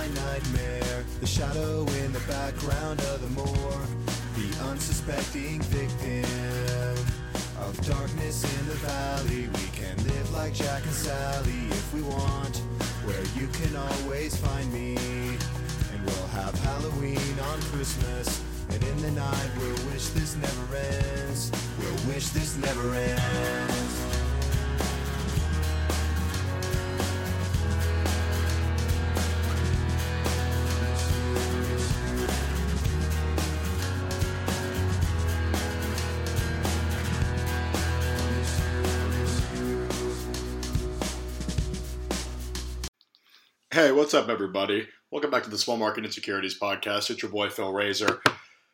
my nightmare, the shadow in the background of the moor, the unsuspecting victim of darkness in the valley. We can live like Jack and Sally if we want, where you can always find me, and we'll have Halloween on Christmas, and in the night we'll wish this never ends, we'll wish this never ends. Hey, what's up, everybody? Welcome back to the Small Market Insecurities podcast. It's your boy, Phil Rasor.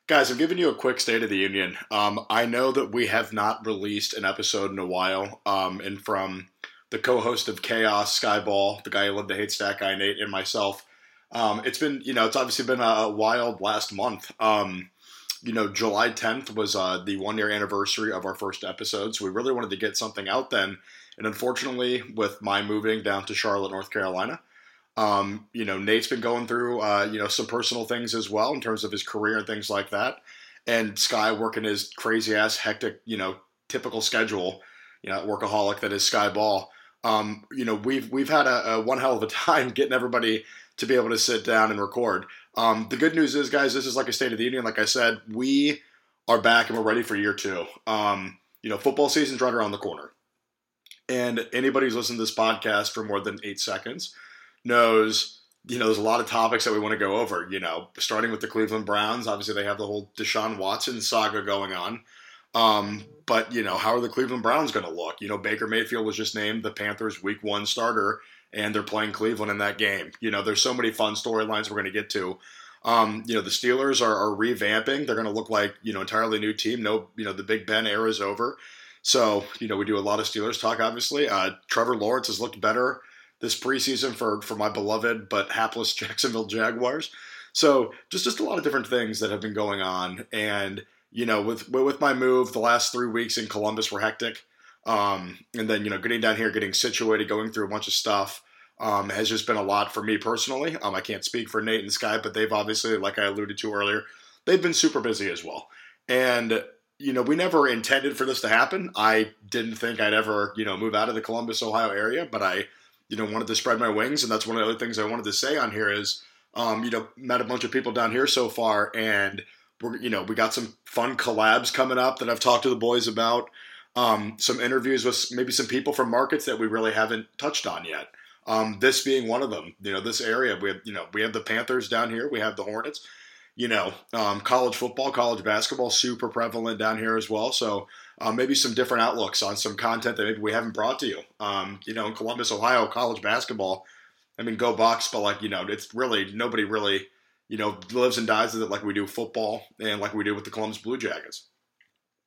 Guys, I'm giving you a quick State of the Union. I know that we have not released an episode in a while, and from the co-host of Chaos Skyball, the guy who loved to hate Stat Guy, Nate, and myself, it's been, it's obviously been a wild last month. July 10th was the one-year anniversary of our first episode, so we really wanted to get something out then, and unfortunately, with my moving down to Charlotte, North Carolina, Nate's been going through, some personal things as well in terms of his career and things like that. And Sky working his crazy ass hectic, typical schedule, workaholic that is Skyball. We've had a one hell of a time getting everybody to be able to sit down and record. The good news is, guys, this is like a State of the Union. Like I said, we are back and we're ready for year two. Football season's right around the corner, and anybody who's listened to this podcast for more than 8 seconds knows, there's a lot of topics that we want to go over, starting with the Cleveland Browns. Obviously, they have the whole Deshaun Watson saga going on. But, how are the Cleveland Browns going to look? Baker Mayfield was just named the Panthers' Week 1 starter, and they're playing Cleveland in that game. There's so many fun storylines we're going to get to. The Steelers are revamping. They're going to look like, entirely new team. The Big Ben era is over. So, we do a lot of Steelers talk, obviously. Trevor Lawrence has looked better this preseason for my beloved but hapless Jacksonville Jaguars. So just a lot of different things that have been going on. And, with my move, the last 3 weeks in Columbus were hectic. And then, getting down here, getting situated, going through a bunch of stuff has just been a lot for me personally. I can't speak for Nate and Sky, but they've obviously, like I alluded to earlier, they've been super busy as well. And, we never intended for this to happen. I didn't think I'd ever, move out of the Columbus, Ohio area, but I wanted to spread my wings, and that's one of the other things I wanted to say on here is, met a bunch of people down here so far, and we're, we got some fun collabs coming up that I've talked to the boys about, some interviews with maybe some people from markets that we really haven't touched on yet. This being one of them, this area, we have, we have the Panthers down here, we have the Hornets, college football, college basketball, super prevalent down here as well. So maybe some different outlooks on some content that maybe we haven't brought to you. In Columbus, Ohio, college basketball, I mean, go Bucks, but it's really, nobody really, lives and dies with it like we do football and like we do with the Columbus Blue Jackets.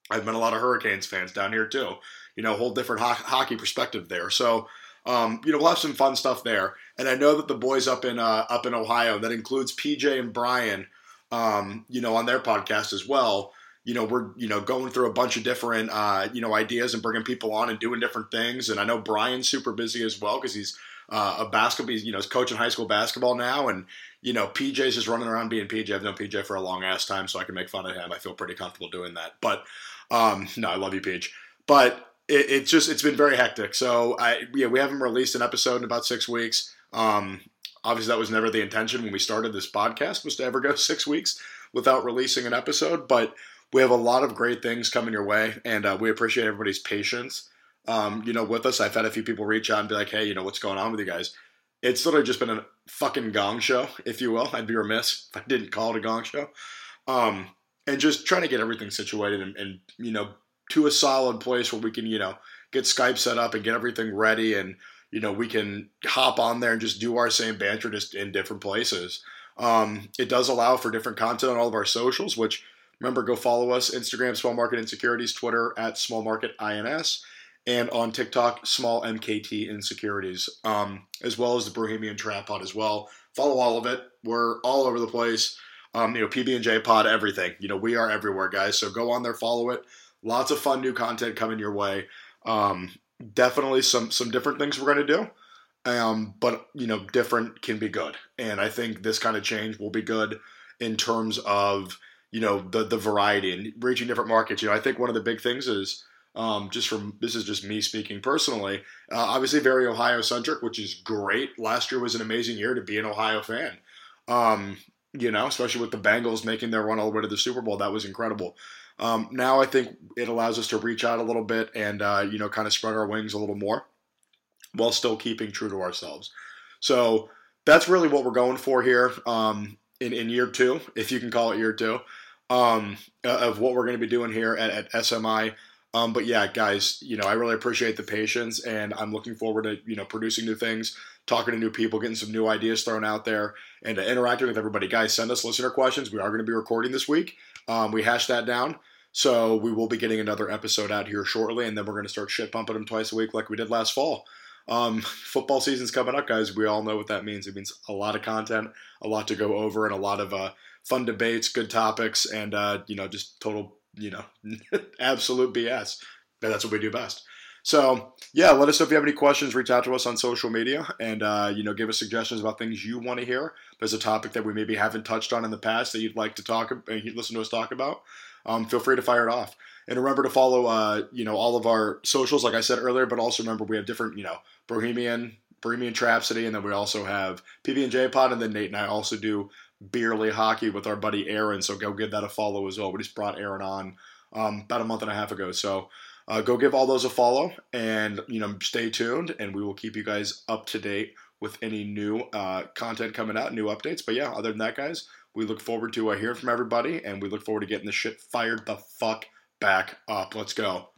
I've met a lot of Hurricanes fans down here too, whole different hockey perspective there. So, we'll have some fun stuff there. And I know that the boys up in Ohio, that includes PJ and Brian, on their podcast as well, we're, going through a bunch of different, ideas and bringing people on and doing different things. And I know Brian's super busy as well, cause he's a basketball, he's coaching high school basketball now. And, PJ's just running around being PJ. I've known PJ for a long ass time, so I can make fun of him. I feel pretty comfortable doing that, but, no, I love you, Peach, but it's been very hectic. So we haven't released an episode in about 6 weeks. Obviously, that was never the intention when we started this podcast, was to ever go 6 weeks without releasing an episode, but we have a lot of great things coming your way, and we appreciate everybody's patience, with us. I've had a few people reach out and be like, hey, what's going on with you guys? It's literally just been a fucking gong show, if you will. I'd be remiss if I didn't call it a gong show, and just trying to get everything situated and to a solid place where we can, get Skype set up and get everything ready, and we can hop on there and just do our same banter just in different places. It does allow for different content on all of our socials, which, remember, go follow us, Instagram, Small Market Insecurities, Twitter, @SmallMarketINS, and on TikTok, SmallMKTInsecurities, as well as the Bohemian Trap Pod as well. Follow all of it. We're all over the place. PB&J Pod, everything. We are everywhere, guys. So go on there, follow it. Lots of fun new content coming your way. Definitely some different things we're going to do. But, you know, different can be good. And I think this kind of change will be good in terms of, you know, the variety and reaching different markets. You know, I think one of the big things is, this is just me speaking personally, obviously very Ohio-centric, which is great. Last year was an amazing year to be an Ohio fan. You know, especially with the Bengals making their run all the way to the Super Bowl. That was incredible. Now I think it allows us to reach out a little bit and, you know, kind of spread our wings a little more while still keeping true to ourselves. So that's really what we're going for here in year two, if you can call it year two, of what we're going to be doing here at SMI. But yeah, guys, you know, I really appreciate the patience, and I'm looking forward to, you know, producing new things, talking to new people, getting some new ideas thrown out there, and interacting with everybody. Guys, send us listener questions. We are going to be recording this week. We hashed that down. So we will be getting another episode out here shortly, and then we're going to start shit pumping them twice a week like we did last fall. Football season's coming up, guys. We all know what that means. It means a lot of content, a lot to go over, and a lot of fun debates, good topics, and, you know, just total, you know, absolute BS. That's what we do best. So, yeah, let us know if you have any questions. Reach out to us on social media and, you know, give us suggestions about things you want to hear. If there's a topic that we maybe haven't touched on in the past that you'd like to talk about, you'd listen to us talk about, feel free to fire it off. And remember to follow, you know, all of our socials, like I said earlier, but also remember we have different, you know, Bohemian Trap City, and then we also have PB&J Pod, and then Nate and I also do Beerly Hockey with our buddy Aaron, so go give that a follow as well. We just brought Aaron on about a month and a half ago, so go give all those a follow, and, you know, stay tuned, and we will keep you guys up to date with any new content coming out, new updates. But yeah, other than that, guys, we look forward to hearing from everybody, and we look forward to getting this shit fired the fuck back up. Let's go.